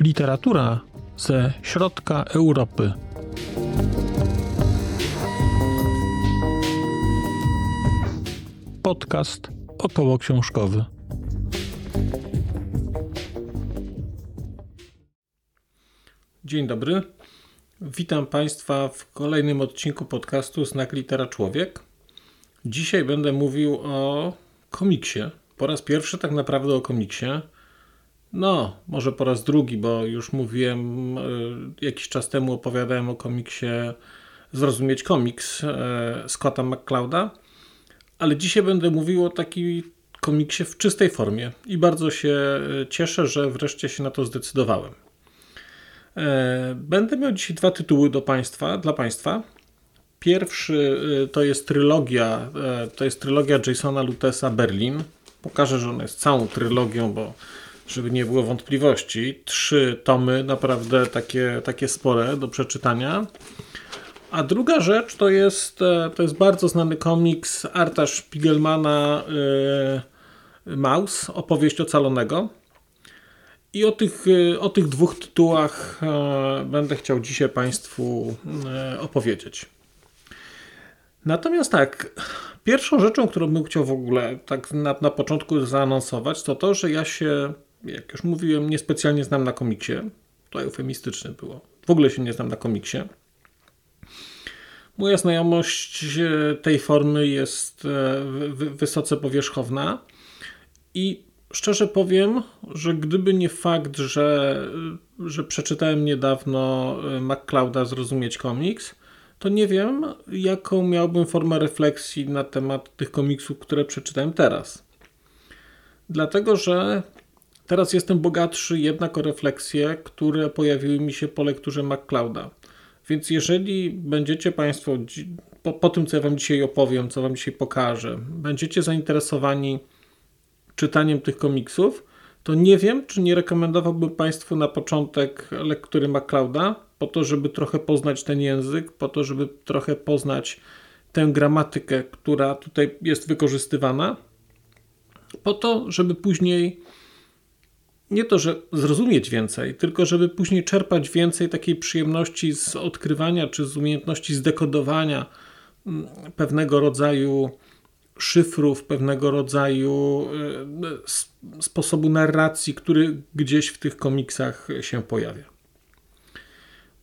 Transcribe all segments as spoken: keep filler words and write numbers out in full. Literatura ze środka Europy. Podcast okołoksiążkowy. Dzień dobry. Witam Państwa w kolejnym odcinku podcastu Znak Litera Człowiek. Dzisiaj będę mówił o komiksie. Po raz pierwszy tak naprawdę o komiksie. No, może po raz drugi, bo już mówiłem, jakiś czas temu opowiadałem o komiksie Zrozumieć Komiks Scotta McClouda, ale dzisiaj będę mówił o takim komiksie w czystej formie i bardzo się cieszę, że wreszcie się na to zdecydowałem. Będę miał dzisiaj dwa tytuły do Państwa, dla Państwa. Pierwszy to jest trylogia, to jest trylogia Jasona Lutesa Berlin. Pokażę, że ona jest całą trylogią, bo żeby nie było wątpliwości. Trzy tomy, naprawdę takie, takie spore do przeczytania. A druga rzecz to jest, to jest bardzo znany komiks Arta Spiegelmana yy, Maus, Opowieść Ocalonego. I o tych, yy, o tych dwóch tytułach yy, będę chciał dzisiaj Państwu yy, opowiedzieć. Natomiast tak, pierwszą rzeczą, którą bym chciał w ogóle tak na, na początku zaanonsować, to to, że ja się, jak już mówiłem, niespecjalnie znam na komiksie. To eufemistyczne było. W ogóle się nie znam na komiksie. Moja znajomość tej formy jest wysoce powierzchowna i szczerze powiem, że gdyby nie fakt, że, że przeczytałem niedawno McClouda Zrozumieć Komiks, to nie wiem, jaką miałbym formę refleksji na temat tych komiksów, które przeczytałem teraz. Dlatego, że teraz jestem bogatszy jednak o refleksje, które pojawiły mi się po lekturze McClouda. Więc jeżeli będziecie Państwo, po, po tym co ja Wam dzisiaj opowiem, co Wam dzisiaj pokażę, będziecie zainteresowani czytaniem tych komiksów, to nie wiem, czy nie rekomendowałbym Państwu na początek lektury McClouda, po to, żeby trochę poznać ten język, po to, żeby trochę poznać tę gramatykę, która tutaj jest wykorzystywana, po to, żeby później nie to, że zrozumieć więcej, tylko żeby później czerpać więcej takiej przyjemności z odkrywania czy z umiejętności zdekodowania pewnego rodzaju szyfrów, pewnego rodzaju sposobu narracji, który gdzieś w tych komiksach się pojawia.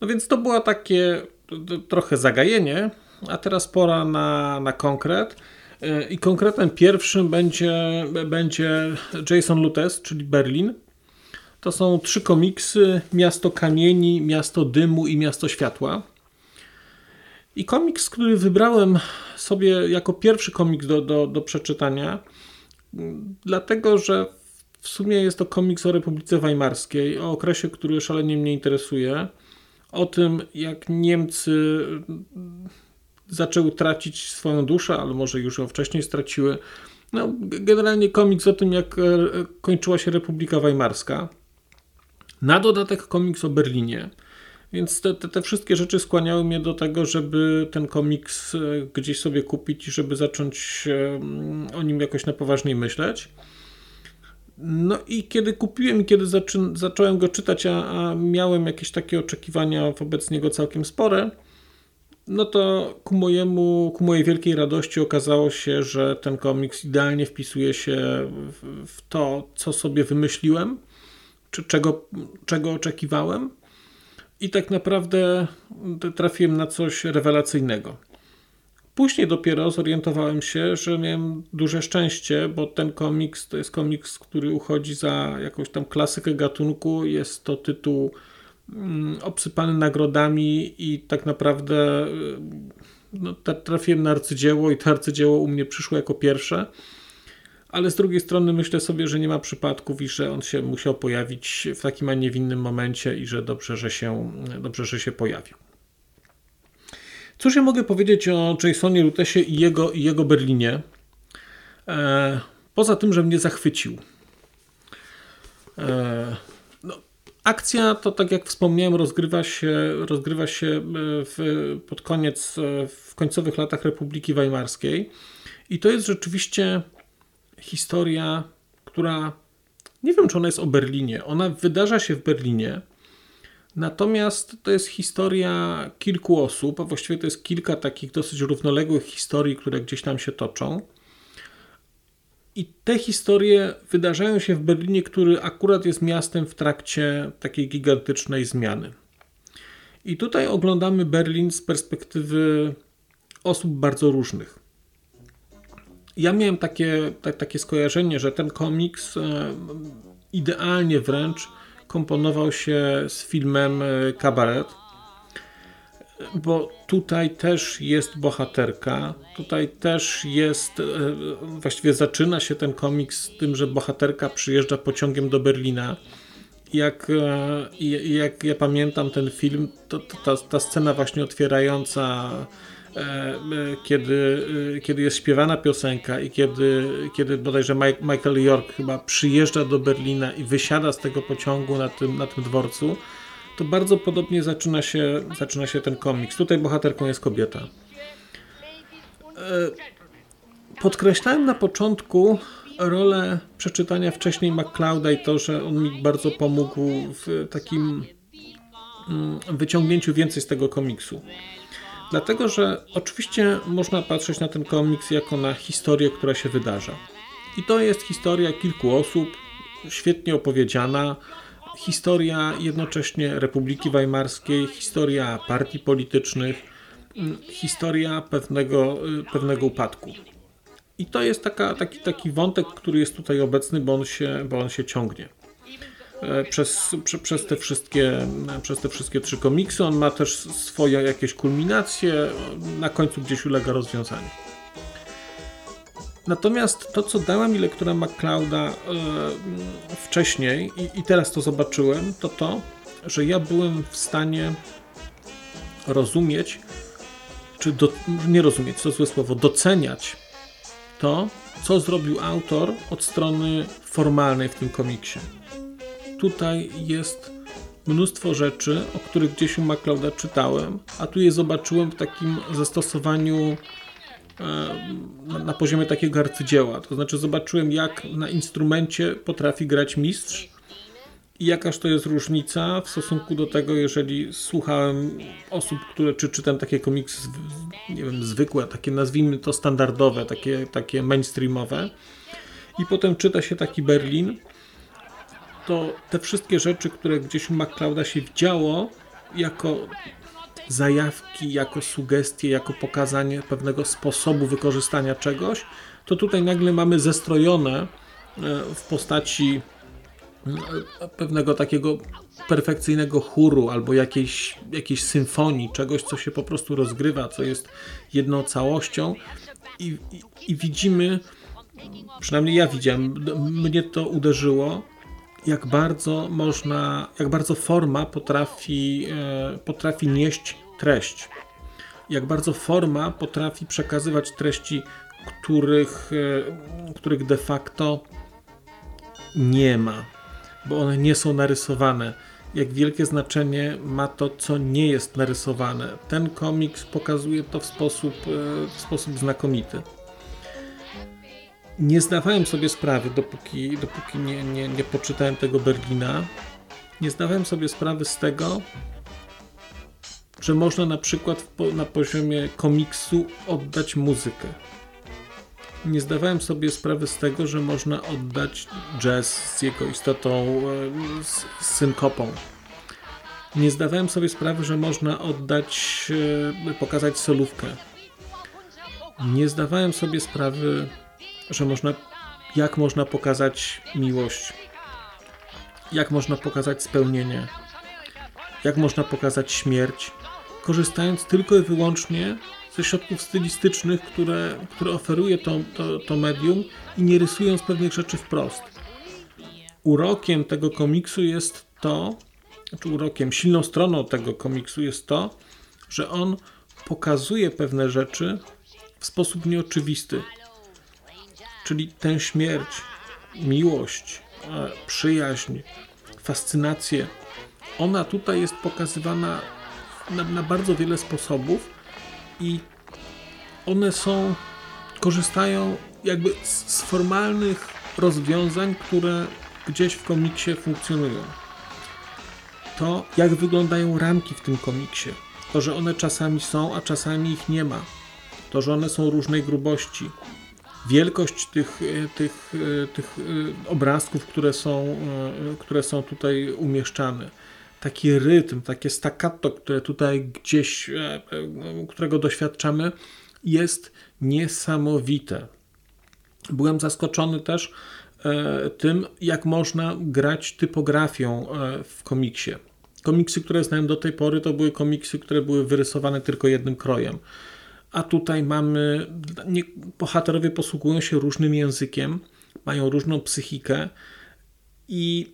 No więc to było takie trochę zagajenie, a teraz pora na, na konkret. I konkretem pierwszym będzie, będzie Jason Lutes, czyli Berlin. To są trzy komiksy: Miasto Kamieni, Miasto Dymu i Miasto Światła. I komiks, który wybrałem sobie jako pierwszy komiks do, do, do przeczytania, dlatego że w sumie jest to komiks o Republice Weimarskiej, o okresie, który szalenie mnie interesuje, o tym, jak Niemcy zaczęły tracić swoją duszę, ale może już ją wcześniej straciły. No, generalnie komiks o tym, jak kończyła się Republika Weimarska. Na dodatek komiks o Berlinie. Więc te, te, te wszystkie rzeczy skłaniały mnie do tego, żeby ten komiks gdzieś sobie kupić i żeby zacząć o nim jakoś na poważniej myśleć. No i kiedy kupiłem i kiedy zaczą, zacząłem go czytać, a, a miałem jakieś takie oczekiwania wobec niego całkiem spore, no to ku, mojemu, ku mojej wielkiej radości okazało się, że ten komiks idealnie wpisuje się w, w to, co sobie wymyśliłem, czy czego, czego oczekiwałem. I tak naprawdę trafiłem na coś rewelacyjnego. Później dopiero zorientowałem się, że miałem duże szczęście, bo ten komiks to jest komiks, który uchodzi za jakąś tam klasykę gatunku. Jest to tytuł obsypany nagrodami i tak naprawdę no, trafiłem na arcydzieło i to arcydzieło u mnie przyszło jako pierwsze. Ale z drugiej strony myślę sobie, że nie ma przypadków i że on się musiał pojawić w takim, a nie w innym momencie i że dobrze, że się, dobrze, że się pojawił. Cóż ja mogę powiedzieć o Jasonie Lutesie i jego, i jego Berlinie? E, poza tym, że mnie zachwycił. E, no, Akcja to, tak jak wspomniałem, rozgrywa się, rozgrywa się w, pod koniec, w końcowych latach Republiki Weimarskiej. I to jest rzeczywiście historia, która, nie wiem, czy ona jest o Berlinie. Ona wydarza się w Berlinie, natomiast to jest historia kilku osób, a właściwie to jest kilka takich dosyć równoległych historii, które gdzieś tam się toczą. I te historie wydarzają się w Berlinie, który akurat jest miastem w trakcie takiej gigantycznej zmiany. I tutaj oglądamy Berlin z perspektywy osób bardzo różnych. Ja miałem takie, tak, takie skojarzenie, że ten komiks idealnie wręcz komponował się z filmem Kabaret, bo tutaj też jest bohaterka, tutaj też jest, właściwie zaczyna się ten komiks z tym, że bohaterka przyjeżdża pociągiem do Berlina. Jak, jak ja pamiętam ten film, to, to ta, ta scena właśnie otwierająca, kiedy, kiedy jest śpiewana piosenka i kiedy, kiedy bodajże Michael York chyba przyjeżdża do Berlina i wysiada z tego pociągu na tym, na tym dworcu, to bardzo podobnie zaczyna się, zaczyna się ten komiks. Tutaj bohaterką jest kobieta. Podkreślałem na początku rolę przeczytania wcześniej McClouda i to, że on mi bardzo pomógł w takim wyciągnięciu więcej z tego komiksu. Dlatego, że oczywiście można patrzeć na ten komiks jako na historię, która się wydarza. I to jest historia kilku osób, świetnie opowiedziana, historia jednocześnie Republiki Weimarskiej, historia partii politycznych, historia pewnego, pewnego upadku. I to jest taka, taki, taki wątek, który jest tutaj obecny, bo on się, bo on się ciągnie. Przez, prze, przez, te wszystkie, przez te wszystkie trzy komiksy. On ma też swoje jakieś kulminacje, na końcu gdzieś ulega rozwiązaniu. Natomiast to, co dała mi lektura McClouda e, wcześniej i, i teraz to zobaczyłem, to to, że ja byłem w stanie rozumieć, czy do, nie rozumieć, to złe słowo, doceniać to, co zrobił autor od strony formalnej w tym komiksie. Tutaj jest mnóstwo rzeczy, o których gdzieś u McClouda czytałem, a tu je zobaczyłem w takim zastosowaniu na poziomie takiego arcydzieła. To znaczy zobaczyłem, jak na instrumencie potrafi grać mistrz i jakaż to jest różnica w stosunku do tego, jeżeli słuchałem osób, które czy czytam takie komiksy, nie wiem, zwykłe, takie nazwijmy to standardowe, takie, takie mainstreamowe, i potem czyta się taki Berlin, to te wszystkie rzeczy, które gdzieś u McClouda się widziało jako zajawki, jako sugestie, jako pokazanie pewnego sposobu wykorzystania czegoś, to tutaj nagle mamy zestrojone w postaci pewnego takiego perfekcyjnego chóru albo jakiejś, jakiejś symfonii, czegoś, co się po prostu rozgrywa, co jest jedną całością i, i, i widzimy, przynajmniej ja widziałem, mnie to uderzyło, jak bardzo można, jak bardzo forma potrafi, e, potrafi nieść treść. Jak bardzo forma potrafi przekazywać treści, których, e, których de facto nie ma, bo one nie są narysowane. Jak wielkie znaczenie ma to, co nie jest narysowane. Ten komiks pokazuje to w sposób, e, w sposób znakomity. Nie zdawałem sobie sprawy, dopóki, dopóki nie, nie, nie poczytałem tego Berlina, nie zdawałem sobie sprawy z tego, że można na przykład na poziomie komiksu oddać muzykę. Nie zdawałem sobie sprawy z tego, że można oddać jazz z jego istotą, z synkopą. Nie zdawałem sobie sprawy, że można oddać, pokazać solówkę. Nie zdawałem sobie sprawy, że można, jak można pokazać miłość, jak można pokazać spełnienie, jak można pokazać śmierć, korzystając tylko i wyłącznie ze środków stylistycznych, które, które oferuje to, to, to medium i nie rysując pewnych rzeczy wprost. Urokiem tego komiksu jest to, znaczy urokiem, silną stroną tego komiksu jest to, że on pokazuje pewne rzeczy w sposób nieoczywisty. Czyli tę śmierć, miłość, przyjaźń, fascynację, ona tutaj jest pokazywana na, na bardzo wiele sposobów i one są, korzystają jakby z, z formalnych rozwiązań, które gdzieś w komiksie funkcjonują. To, jak wyglądają ramki w tym komiksie, to, że one czasami są, a czasami ich nie ma, to, że one są różnej grubości, wielkość tych, tych, tych obrazków, które są, które są tutaj umieszczane, taki rytm, takie staccato, które tutaj gdzieś, którego doświadczamy, jest niesamowite. Byłem zaskoczony też tym, jak można grać typografią w komiksie. Komiksy, które znałem do tej pory, to były komiksy, które były wyrysowane tylko jednym krojem. A tutaj mamy, nie, bohaterowie posługują się różnym językiem, mają różną psychikę i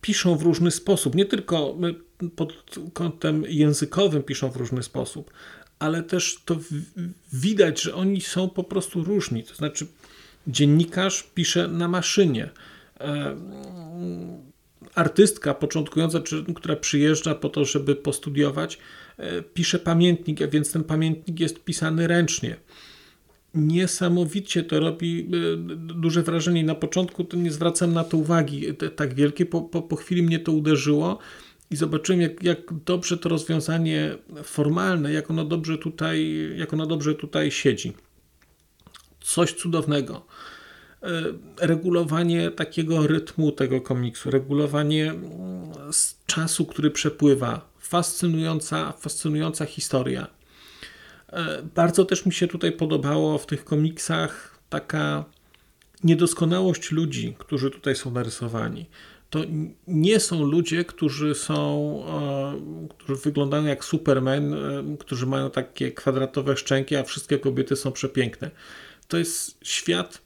piszą w różny sposób. Nie tylko pod kątem językowym piszą w różny sposób, ale też to w, widać, że oni są po prostu różni. To znaczy dziennikarz pisze na maszynie. E, artystka początkująca, czy, która przyjeżdża po to, żeby postudiować, e, pisze pamiętnik, a więc ten pamiętnik jest pisany ręcznie. Niesamowicie to robi e, duże wrażenie. Na początku to nie zwracam na to uwagi te, tak wielkie. Po, po, po chwili mnie to uderzyło i zobaczyłem, jak, jak dobrze to rozwiązanie formalne, jak ono dobrze tutaj, jak ono dobrze tutaj siedzi. Coś cudownego. Regulowanie takiego rytmu tego komiksu, regulowanie czasu, który przepływa. Fascynująca, fascynująca historia. Bardzo też mi się tutaj podobało w tych komiksach taka niedoskonałość ludzi, którzy tutaj są narysowani. To nie są ludzie, którzy są, którzy wyglądają jak Superman, którzy mają takie kwadratowe szczęki, a wszystkie kobiety są przepiękne. To jest świat,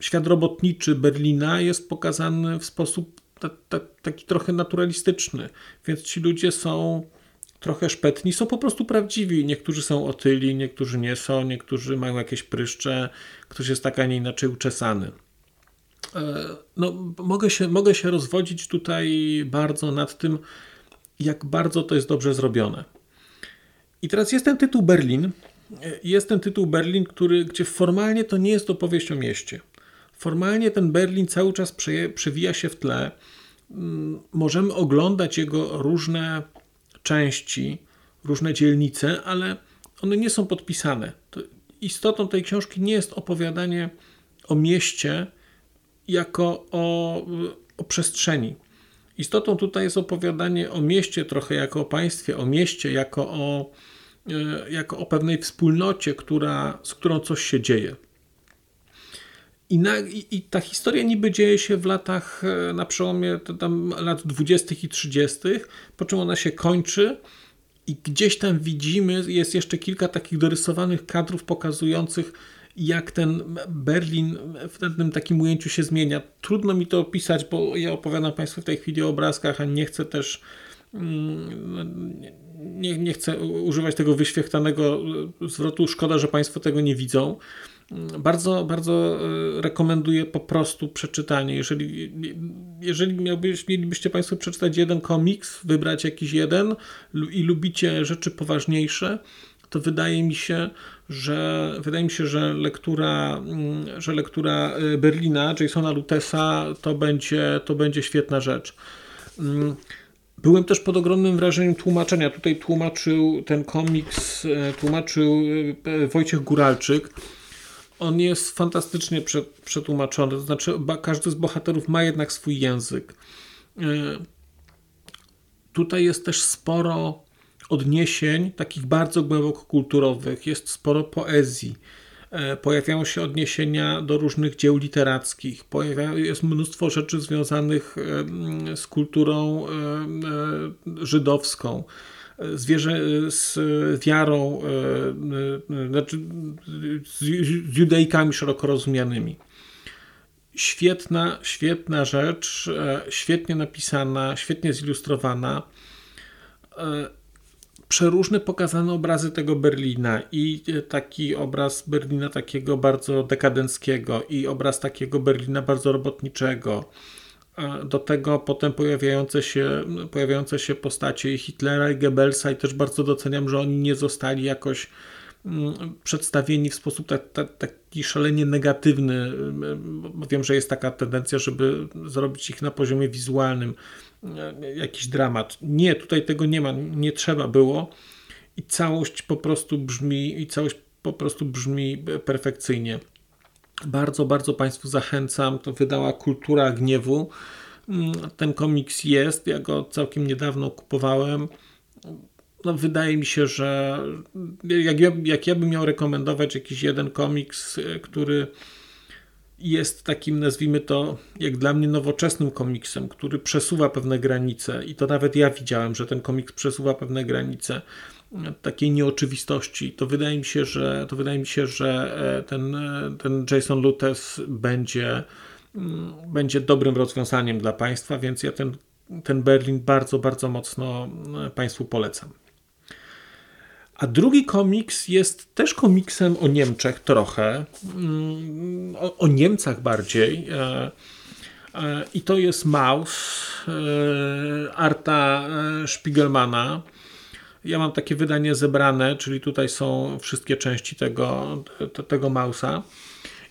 świat robotniczy Berlina jest pokazany w sposób ta, ta, taki trochę naturalistyczny, więc ci ludzie są trochę szpetni, są po prostu prawdziwi. Niektórzy są otyli, niektórzy nie są, niektórzy mają jakieś pryszcze, ktoś jest tak, a nie inaczej uczesany. No, mogę się, mogę się rozwodzić tutaj bardzo nad tym, jak bardzo to jest dobrze zrobione. I teraz jest ten tytuł Berlin. Jest ten tytuł Berlin, który, gdzie formalnie to nie jest opowieść o mieście. Formalnie ten Berlin cały czas przewija się w tle. Możemy oglądać jego różne części, różne dzielnice, ale one nie są podpisane. Istotą tej książki nie jest opowiadanie o mieście jako o, o przestrzeni. Istotą tutaj jest opowiadanie o mieście trochę jako o państwie, o mieście jako o jako o pewnej wspólnocie, która, z którą coś się dzieje. I, na, i, i ta historia niby dzieje się w latach, na przełomie tam lat dwudziestych i trzydziestych, po czym ona się kończy i gdzieś tam widzimy, jest jeszcze kilka takich dorysowanych kadrów pokazujących, jak ten Berlin w pewnym takim ujęciu się zmienia. Trudno mi to opisać, bo ja opowiadam Państwu w tej chwili o obrazkach, a nie chcę też mm, Nie, nie chcę używać tego wyświechtanego zwrotu, szkoda, że Państwo tego nie widzą. Bardzo, bardzo rekomenduję po prostu przeczytanie. Jeżeli, jeżeli mielibyście Państwo przeczytać jeden komiks, wybrać jakiś jeden i lubicie rzeczy poważniejsze, to wydaje mi się, że wydaje mi się, że lektura, że lektura Berlina, Jasona Lutesa to będzie, to będzie świetna rzecz. Byłem też pod ogromnym wrażeniem tłumaczenia. Tutaj tłumaczył ten komiks, tłumaczył Wojciech Góralczyk. On jest fantastycznie przetłumaczony, to znaczy każdy z bohaterów ma jednak swój język. Tutaj jest też sporo odniesień, takich bardzo głęboko kulturowych, jest sporo poezji. Pojawiają się odniesienia do różnych dzieł literackich, pojawiają, jest mnóstwo rzeczy związanych z kulturą żydowską, zwierzę, z wiarą, znaczy z judeikami szeroko rozumianymi. Świetna, świetna rzecz, świetnie napisana, świetnie zilustrowana. Przeróżne pokazane obrazy tego Berlina i taki obraz Berlina takiego bardzo dekadenckiego i obraz takiego Berlina bardzo robotniczego. do tego potem pojawiające się, pojawiające się postacie Hitlera i Goebbelsa, i też bardzo doceniam, że oni nie zostali jakoś przedstawieni w sposób tak, tak, taki szalenie negatywny. Wiem, że jest taka tendencja, żeby zrobić ich na poziomie wizualnym jakiś dramat. Nie, tutaj tego nie ma, nie trzeba było i całość po prostu brzmi i całość po prostu brzmi perfekcyjnie. Bardzo, bardzo Państwu zachęcam. To wydała Kultura Gniewu. Ten komiks jest, ja go całkiem niedawno kupowałem. No, wydaje mi się, że jak ja, jak ja bym miał rekomendować jakiś jeden komiks, który jest takim, nazwijmy to, jak dla mnie nowoczesnym komiksem, który przesuwa pewne granice, i to nawet ja widziałem, że ten komiks przesuwa pewne granice takiej nieoczywistości, to wydaje mi się, że, to wydaje mi się, że ten, ten Jason Lutes będzie, będzie dobrym rozwiązaniem dla Państwa, więc ja ten, ten Berlin bardzo, bardzo mocno Państwu polecam. A drugi komiks jest też komiksem o Niemczech trochę, o, o Niemcach bardziej, i to jest Maus Arta Spiegelmana. Ja mam takie wydanie zebrane, czyli tutaj są wszystkie części tego, te, tego Mausa.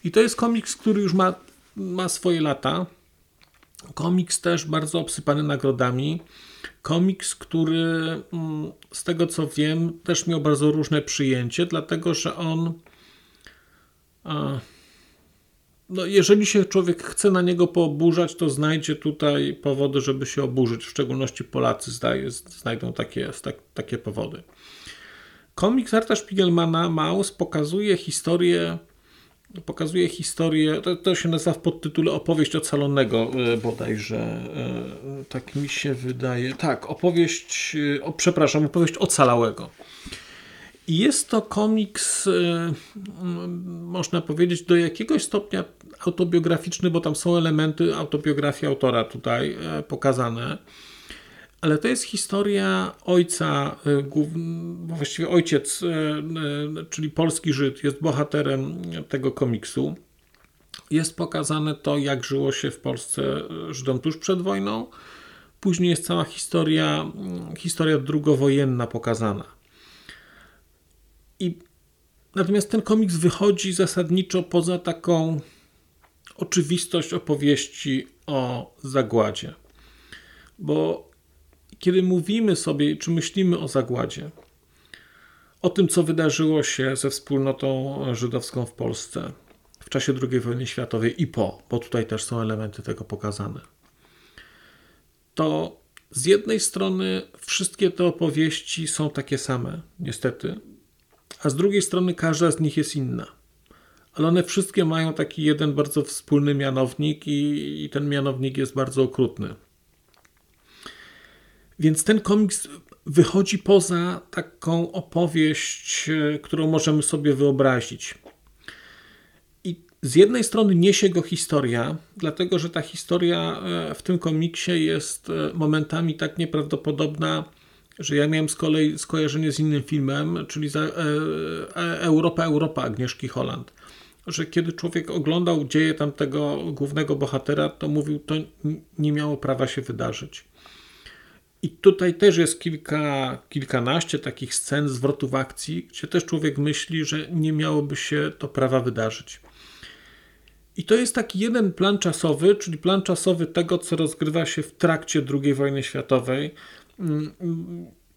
I to jest komiks, który już ma, ma swoje lata. Komiks też bardzo obsypany nagrodami. Komiks, który z tego co wiem też miał bardzo różne przyjęcie, dlatego że on... A, no jeżeli się człowiek chce na niego pooburzać, to znajdzie tutaj powody, żeby się oburzyć. W szczególności Polacy zdaje, znajdą takie, tak, takie powody. Komiks Arta Spiegelmana Maus pokazuje historię, pokazuje historię, to, to się nazywa w podtytule Opowieść Ocalonego bodajże, tak mi się wydaje. Tak, opowieść, o, przepraszam, Opowieść Ocalałego. I jest to komiks, można powiedzieć, do jakiegoś stopnia autobiograficzny, bo tam są elementy autobiografii autora tutaj pokazane. Ale to jest historia ojca, właściwie ojciec, czyli polski Żyd, jest bohaterem tego komiksu. Jest pokazane to, jak żyło się w Polsce Żydom tuż przed wojną. Później jest cała historia, historia drugowojenna pokazana. I natomiast ten komiks wychodzi zasadniczo poza taką oczywistość opowieści o zagładzie. Bo kiedy mówimy sobie, czy myślimy o zagładzie, o tym, co wydarzyło się ze wspólnotą żydowską w Polsce w czasie drugiej wojny światowej i po, bo tutaj też są elementy tego pokazane, to z jednej strony wszystkie te opowieści są takie same, niestety, a z drugiej strony każda z nich jest inna. Ale one wszystkie mają taki jeden bardzo wspólny mianownik i, i ten mianownik jest bardzo okrutny. Więc ten komiks wychodzi poza taką opowieść, którą możemy sobie wyobrazić. I z jednej strony niesie go historia, dlatego że ta historia w tym komiksie jest momentami tak nieprawdopodobna, że ja miałem z kolei skojarzenie z innym filmem, czyli za, e, Europa, Europa Agnieszki Holland. Że kiedy człowiek oglądał dzieje tamtego głównego bohatera, to mówił, to nie miało prawa się wydarzyć. I tutaj też jest kilka, kilkanaście takich scen, zwrotów akcji, gdzie też człowiek myśli, że nie miałoby się to prawa wydarzyć. I to jest taki jeden plan czasowy, czyli plan czasowy tego, co rozgrywa się w trakcie drugiej wojny światowej,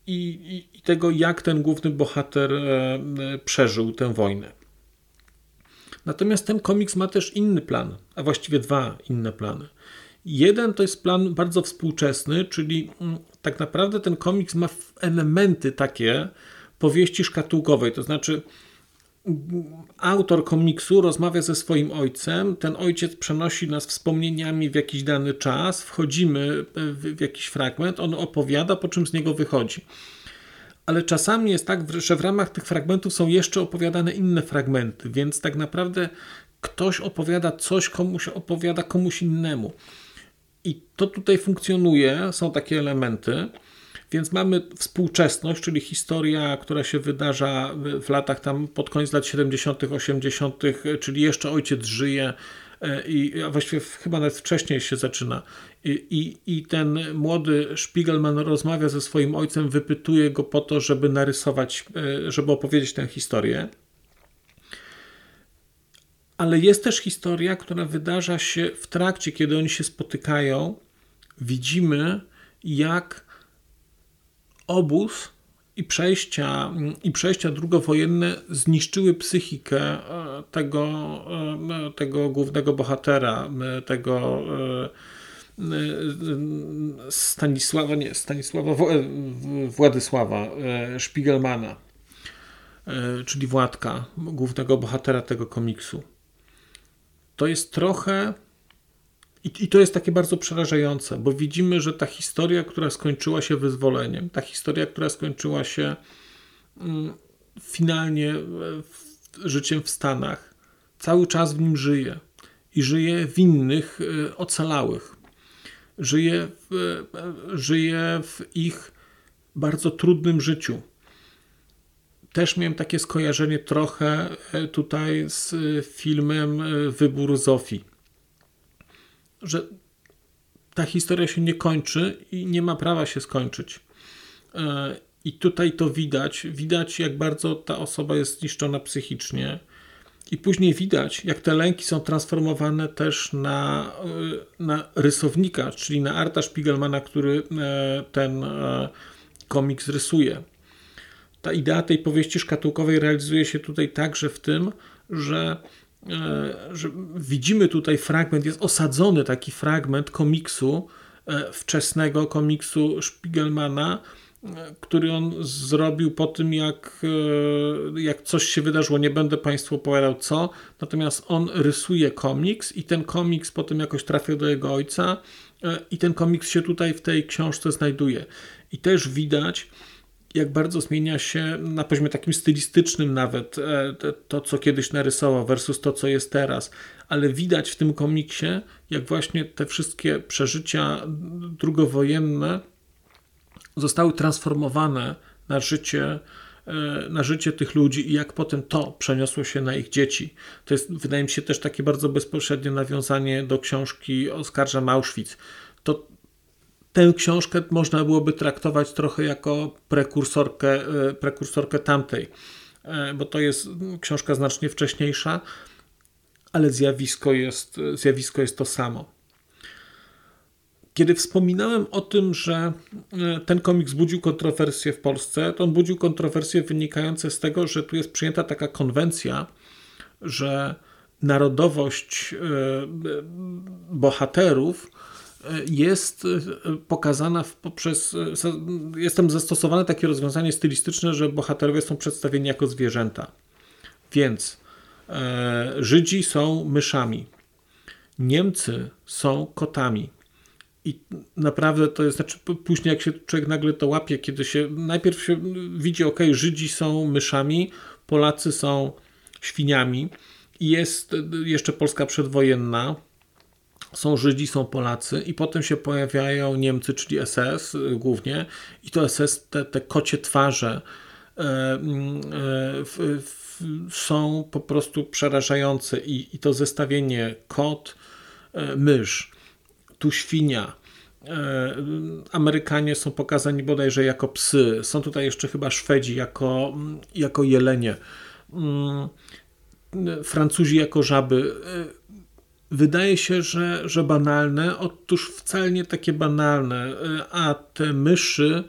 I, i, i tego, jak ten główny bohater e, przeżył tę wojnę. Natomiast ten komiks ma też inny plan, a właściwie dwa inne plany. Jeden to jest plan bardzo współczesny, czyli m, tak naprawdę ten komiks ma elementy takie powieści szkatułkowej, to znaczy autor komiksu rozmawia ze swoim ojcem, ten ojciec przenosi nas wspomnieniami w jakiś dany czas, wchodzimy w, w jakiś fragment, on opowiada, po czym z niego wychodzi. Ale czasami jest tak, że w ramach tych fragmentów są jeszcze opowiadane inne fragmenty, więc tak naprawdę ktoś opowiada coś, komuś opowiada komuś innemu. I to tutaj funkcjonuje, są takie elementy. Więc mamy współczesność, czyli historia, która się wydarza w latach tam pod koniec lat siedemdziesiątych, osiemdziesiątych, czyli jeszcze ojciec żyje, i właściwie chyba nawet wcześniej się zaczyna. I, i, i ten młody Spiegelman rozmawia ze swoim ojcem, wypytuje go po to, żeby narysować, żeby opowiedzieć tę historię. Ale jest też historia, która wydarza się w trakcie, kiedy oni się spotykają. Widzimy, jak obóz i przejścia, i przejścia drugowojenne zniszczyły psychikę tego, tego głównego bohatera, tego Stanisława, nie, Stanisława, Władysława Spiegelmana, czyli Władka, głównego bohatera tego komiksu. To jest trochę... I to jest takie bardzo przerażające, bo widzimy, że ta historia, która skończyła się wyzwoleniem, ta historia, która skończyła się finalnie życiem w Stanach, cały czas w nim żyje i żyje w innych ocalałych. Żyje w, żyje w ich bardzo trudnym życiu. Też miałem takie skojarzenie trochę tutaj z filmem Wybór Zofii, że ta historia się nie kończy i nie ma prawa się skończyć. I tutaj to widać. Widać, jak bardzo ta osoba jest zniszczona psychicznie. I później widać, jak te lęki są transformowane też na, na rysownika, czyli na Arta Spiegelmana, który ten komiks rysuje. Ta idea tej powieści szkatułkowej realizuje się tutaj także w tym, że że widzimy tutaj fragment, jest osadzony taki fragment komiksu, wczesnego komiksu Spiegelmana, który on zrobił po tym, jak, jak coś się wydarzyło. Nie będę Państwu opowiadał co, natomiast on rysuje komiks i ten komiks potem jakoś trafia do jego ojca i ten komiks się tutaj w tej książce znajduje. I też widać, jak bardzo zmienia się na poziomie takim stylistycznym nawet to, co kiedyś narysował versus to, co jest teraz. Ale widać w tym komiksie, jak właśnie te wszystkie przeżycia drugowojenne zostały transformowane na życie, na życie tych ludzi i jak potem to przeniosło się na ich dzieci. To jest, wydaje mi się, też takie bardzo bezpośrednie nawiązanie do książki Oskara Mauschwitz. To Tę książkę można byłoby traktować trochę jako prekursorkę, prekursorkę tamtej, bo to jest książka znacznie wcześniejsza, ale zjawisko jest, zjawisko jest to samo. Kiedy wspominałem o tym, że ten komiks budził kontrowersje w Polsce, to on budził kontrowersje wynikające z tego, że tu jest przyjęta taka konwencja, że narodowość bohaterów jest pokazana poprzez, jest tam zastosowane takie rozwiązanie stylistyczne, że bohaterowie są przedstawieni jako zwierzęta. Więc e, Żydzi są myszami, Niemcy są kotami. I naprawdę to jest, znaczy później jak się człowiek nagle to łapie, kiedy się najpierw się widzi, ok, Żydzi są myszami, Polacy są świniami i jest jeszcze Polska przedwojenna, są Żydzi, są Polacy i potem się pojawiają Niemcy, czyli S S głównie i to S S, te, te kocie twarze e, e, f, f, są po prostu przerażające i, i to zestawienie kot, e, mysz, tu świnia, e, Amerykanie są pokazani bodajże jako psy, są tutaj jeszcze chyba Szwedzi jako, jako jelenie, e, Francuzi jako żaby. e, Wydaje się, że, że banalne, otóż wcale nie takie banalne, a te myszy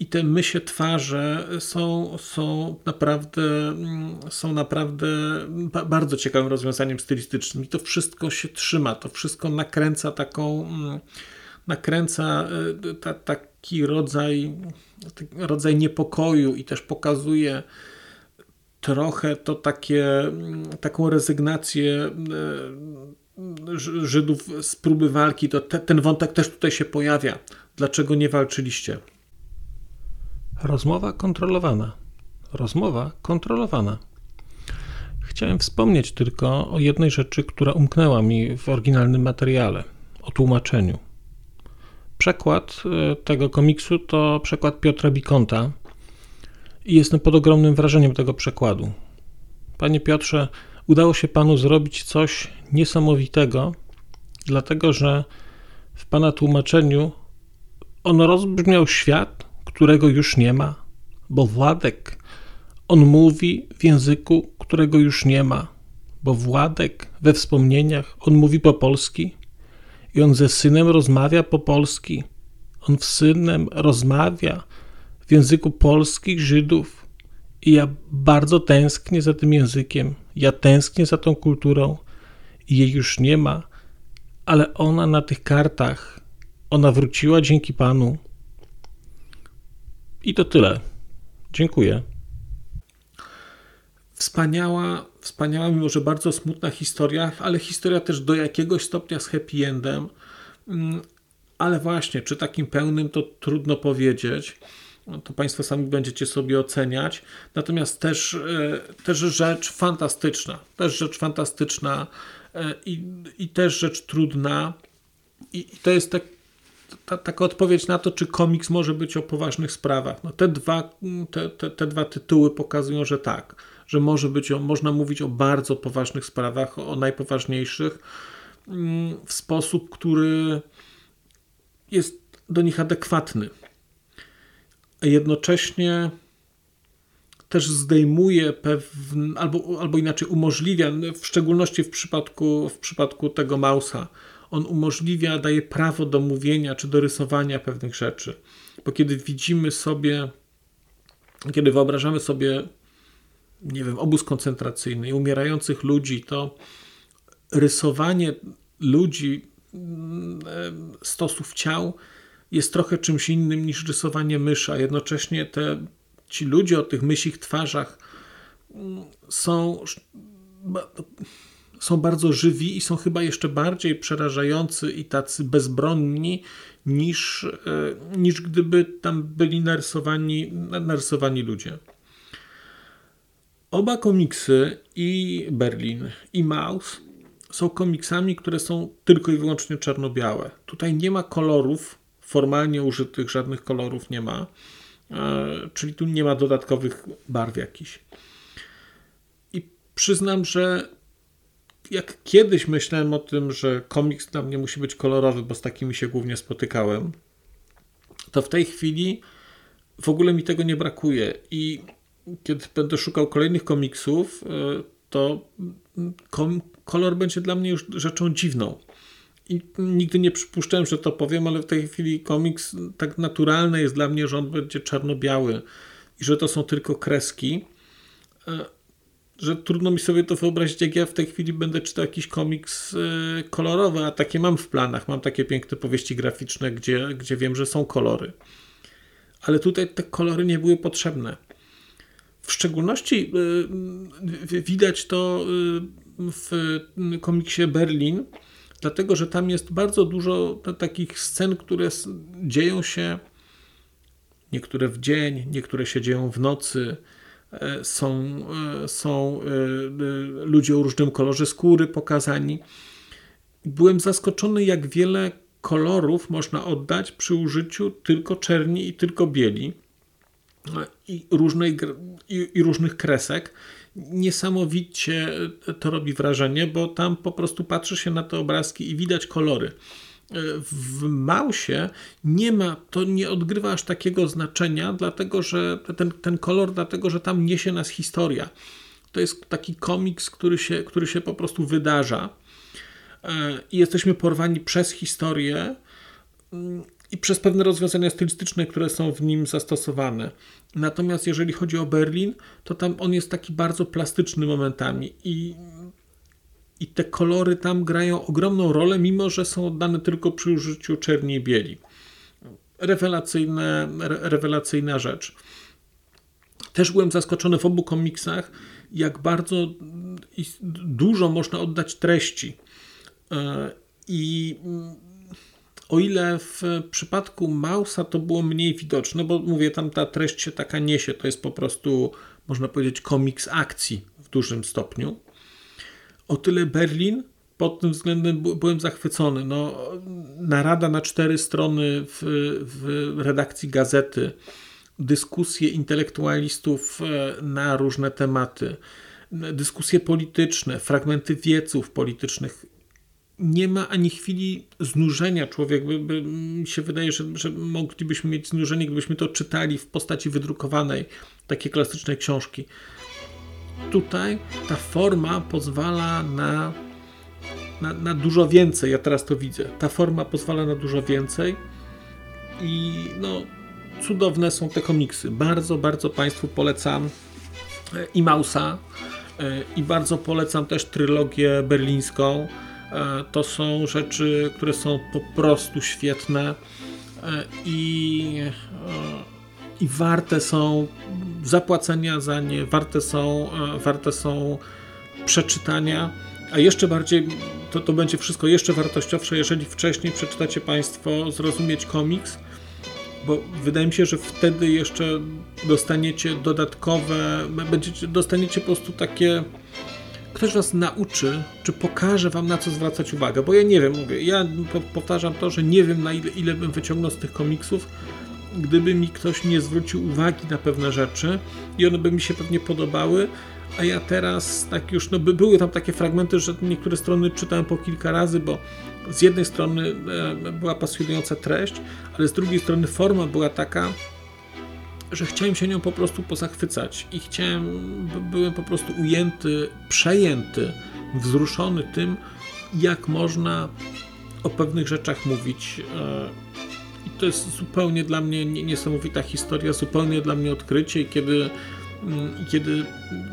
i te mysie twarze są, są, naprawdę, są naprawdę bardzo ciekawym rozwiązaniem stylistycznym i to wszystko się trzyma, to wszystko nakręca taką, nakręca ta, taki rodzaj, rodzaj niepokoju i też pokazuje trochę to takie, taką rezygnację Żydów z próby walki. To te, ten wątek też tutaj się pojawia. Dlaczego nie walczyliście? Rozmowa kontrolowana. Rozmowa kontrolowana. Chciałem wspomnieć tylko o jednej rzeczy, która umknęła mi w oryginalnym materiale. O tłumaczeniu. Przekład tego komiksu to przekład Piotra Bikonta. I jestem pod ogromnym wrażeniem tego przekładu. Panie Piotrze, udało się panu zrobić coś niesamowitego, dlatego że w pana tłumaczeniu on rozbrzmiał świat, którego już nie ma, bo Władek, on mówi w języku, którego już nie ma, bo Władek we wspomnieniach, on mówi po polski i on ze synem rozmawia po polski, on z synem rozmawia w języku polskich Żydów i ja bardzo tęsknię za tym językiem, ja tęsknię za tą kulturą i jej już nie ma, ale ona na tych kartach, ona wróciła dzięki panu. I to tyle. Dziękuję. Wspaniała, wspaniała, mimo że bardzo smutna historia, ale historia też do jakiegoś stopnia z happy endem, ale właśnie, czy takim pełnym, to trudno powiedzieć. To państwo sami będziecie sobie oceniać. Natomiast też, też rzecz fantastyczna. Też rzecz fantastyczna i, i też rzecz trudna. I, i to jest tak, ta, taka odpowiedź na to, czy komiks może być o poważnych sprawach. No te, dwa, te, te, te dwa tytuły pokazują, że tak, że może być o, można mówić o bardzo poważnych sprawach, o najpoważniejszych w sposób, który jest do nich adekwatny. A jednocześnie też zdejmuje pewne, albo, albo inaczej umożliwia, w szczególności w przypadku, w przypadku tego Mausa, on umożliwia, daje prawo do mówienia czy do rysowania pewnych rzeczy. Bo kiedy widzimy sobie, kiedy wyobrażamy sobie, nie wiem, obóz koncentracyjny i umierających ludzi, to rysowanie ludzi, stosów ciał jest trochę czymś innym niż rysowanie mysza. Jednocześnie te, ci ludzie o tych mysich twarzach są, są bardzo żywi i są chyba jeszcze bardziej przerażający i tacy bezbronni niż, niż gdyby tam byli narysowani, narysowani ludzie. Oba komiksy, i Berlin, i Maus, są komiksami, które są tylko i wyłącznie czarno-białe. Tutaj nie ma kolorów, formalnie użytych żadnych kolorów nie ma, e, czyli tu nie ma dodatkowych barw jakichś. I przyznam, że jak kiedyś myślałem o tym, że komiks dla mnie musi być kolorowy, bo z takimi się głównie spotykałem, to w tej chwili w ogóle mi tego nie brakuje i kiedy będę szukał kolejnych komiksów, to kom- kolor będzie dla mnie już rzeczą dziwną. I nigdy nie przypuszczałem, że to powiem, ale w tej chwili komiks tak naturalny jest dla mnie, że on będzie czarno-biały i że to są tylko kreski, że trudno mi sobie to wyobrazić, jak ja w tej chwili będę czytał jakiś komiks kolorowy, a takie mam w planach. Mam takie piękne powieści graficzne, gdzie, gdzie wiem, że są kolory. Ale tutaj te kolory nie były potrzebne. W szczególności y, widać to y, w komiksie Berlin, dlatego że tam jest bardzo dużo t- takich scen, które s- dzieją się, niektóre w dzień, niektóre się dzieją w nocy, y, są, y, są y, y, ludzie o różnym kolorze skóry pokazani. Byłem zaskoczony, jak wiele kolorów można oddać przy użyciu tylko czerni i tylko bieli. I, różnej, i, i różnych kresek. Niesamowicie to robi wrażenie, bo tam po prostu patrzy się na te obrazki i widać kolory. W Mausie nie ma, to nie odgrywa aż takiego znaczenia, dlatego że ten, ten kolor, dlatego że tam niesie nas historia. To jest taki komiks, który się, który się po prostu wydarza i jesteśmy porwani przez historię i przez pewne rozwiązania stylistyczne, które są w nim zastosowane. Natomiast jeżeli chodzi o Berlin, to tam on jest taki bardzo plastyczny momentami i, i te kolory tam grają ogromną rolę, mimo że są oddane tylko przy użyciu czerni i bieli. Rewelacyjne, re, rewelacyjna rzecz. Też byłem zaskoczony w obu komiksach, jak bardzo dużo można oddać treści. I o ile w przypadku Mausa to było mniej widoczne, bo mówię, tam ta treść się taka niesie, to jest po prostu, można powiedzieć, komiks akcji w dużym stopniu. O tyle Berlin, pod tym względem byłem zachwycony. No, narada na cztery strony w, w redakcji gazety, dyskusje intelektualistów na różne tematy, dyskusje polityczne, fragmenty wieców politycznych. Nie ma ani chwili znużenia. Człowiek by, by, mi się wydaje, że, że moglibyśmy mieć znużenie, gdybyśmy to czytali w postaci wydrukowanej, takie klasyczne książki. Tutaj ta forma pozwala na, na, na dużo więcej. Ja teraz to widzę. Ta forma pozwala na dużo więcej i no, cudowne są te komiksy. Bardzo, bardzo Państwu polecam i Mausa, i bardzo polecam też trylogię berlińską. To są rzeczy, które są po prostu świetne i, i warte są zapłacenia za nie, warte są, warte są przeczytania, a jeszcze bardziej, to, to będzie wszystko jeszcze wartościowsze, jeżeli wcześniej przeczytacie Państwo Zrozumieć Komiks, bo wydaje mi się, że wtedy jeszcze dostaniecie dodatkowe, będziecie, dostaniecie po prostu takie... Ktoś Was nauczy, czy pokaże Wam, na co zwracać uwagę, bo ja nie wiem, mówię, ja powtarzam to, że nie wiem, na ile, ile bym wyciągnął z tych komiksów, gdyby mi ktoś nie zwrócił uwagi na pewne rzeczy i one by mi się pewnie podobały, a ja teraz tak już, no by były tam takie fragmenty, że niektóre strony czytałem po kilka razy, bo z jednej strony była pasjonująca treść, ale z drugiej strony forma była taka, że chciałem się nią po prostu pozachwycać i chciałem, byłem po prostu ujęty, przejęty, wzruszony tym, jak można o pewnych rzeczach mówić. I to jest zupełnie dla mnie niesamowita historia, zupełnie dla mnie odkrycie. I kiedy, kiedy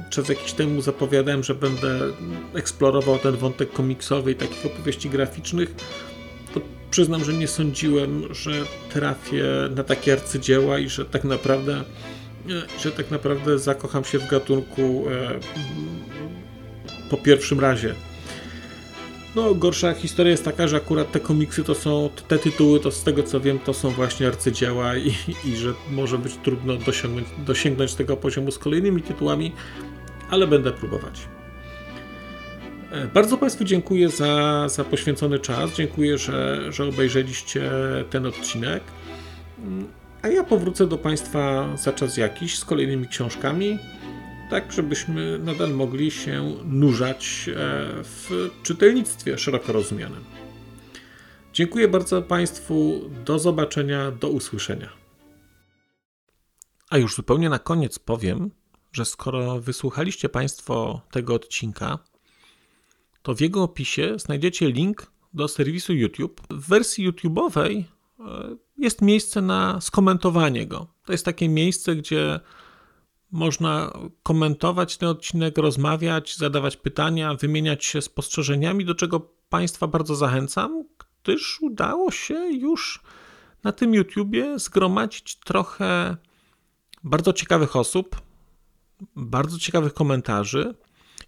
czas jakiś temu zapowiadałem, że będę eksplorował ten wątek komiksowy i takich opowieści graficznych, przyznam, że nie sądziłem, że trafię na takie arcydzieła i że tak naprawdę, że tak naprawdę zakocham się w gatunku po pierwszym razie. No, gorsza historia jest taka, że akurat te komiksy to są, te tytuły to z tego co wiem to są właśnie arcydzieła i, i że może być trudno dosięgnąć, dosięgnąć tego poziomu z kolejnymi tytułami, ale będę próbować. Bardzo Państwu dziękuję za, za poświęcony czas, dziękuję, że, że obejrzeliście ten odcinek, a ja powrócę do Państwa za czas jakiś z kolejnymi książkami, tak żebyśmy nadal mogli się nurzać w czytelnictwie szeroko rozumianym. Dziękuję bardzo Państwu, do zobaczenia, do usłyszenia. A już zupełnie na koniec powiem, że skoro wysłuchaliście Państwo tego odcinka, to w jego opisie znajdziecie link do serwisu YouTube. W wersji YouTube'owej jest miejsce na skomentowanie go. To jest takie miejsce, gdzie można komentować ten odcinek, rozmawiać, zadawać pytania, wymieniać się spostrzeżeniami, do czego Państwa bardzo zachęcam, gdyż udało się już na tym YouTubie zgromadzić trochę bardzo ciekawych osób, bardzo ciekawych komentarzy,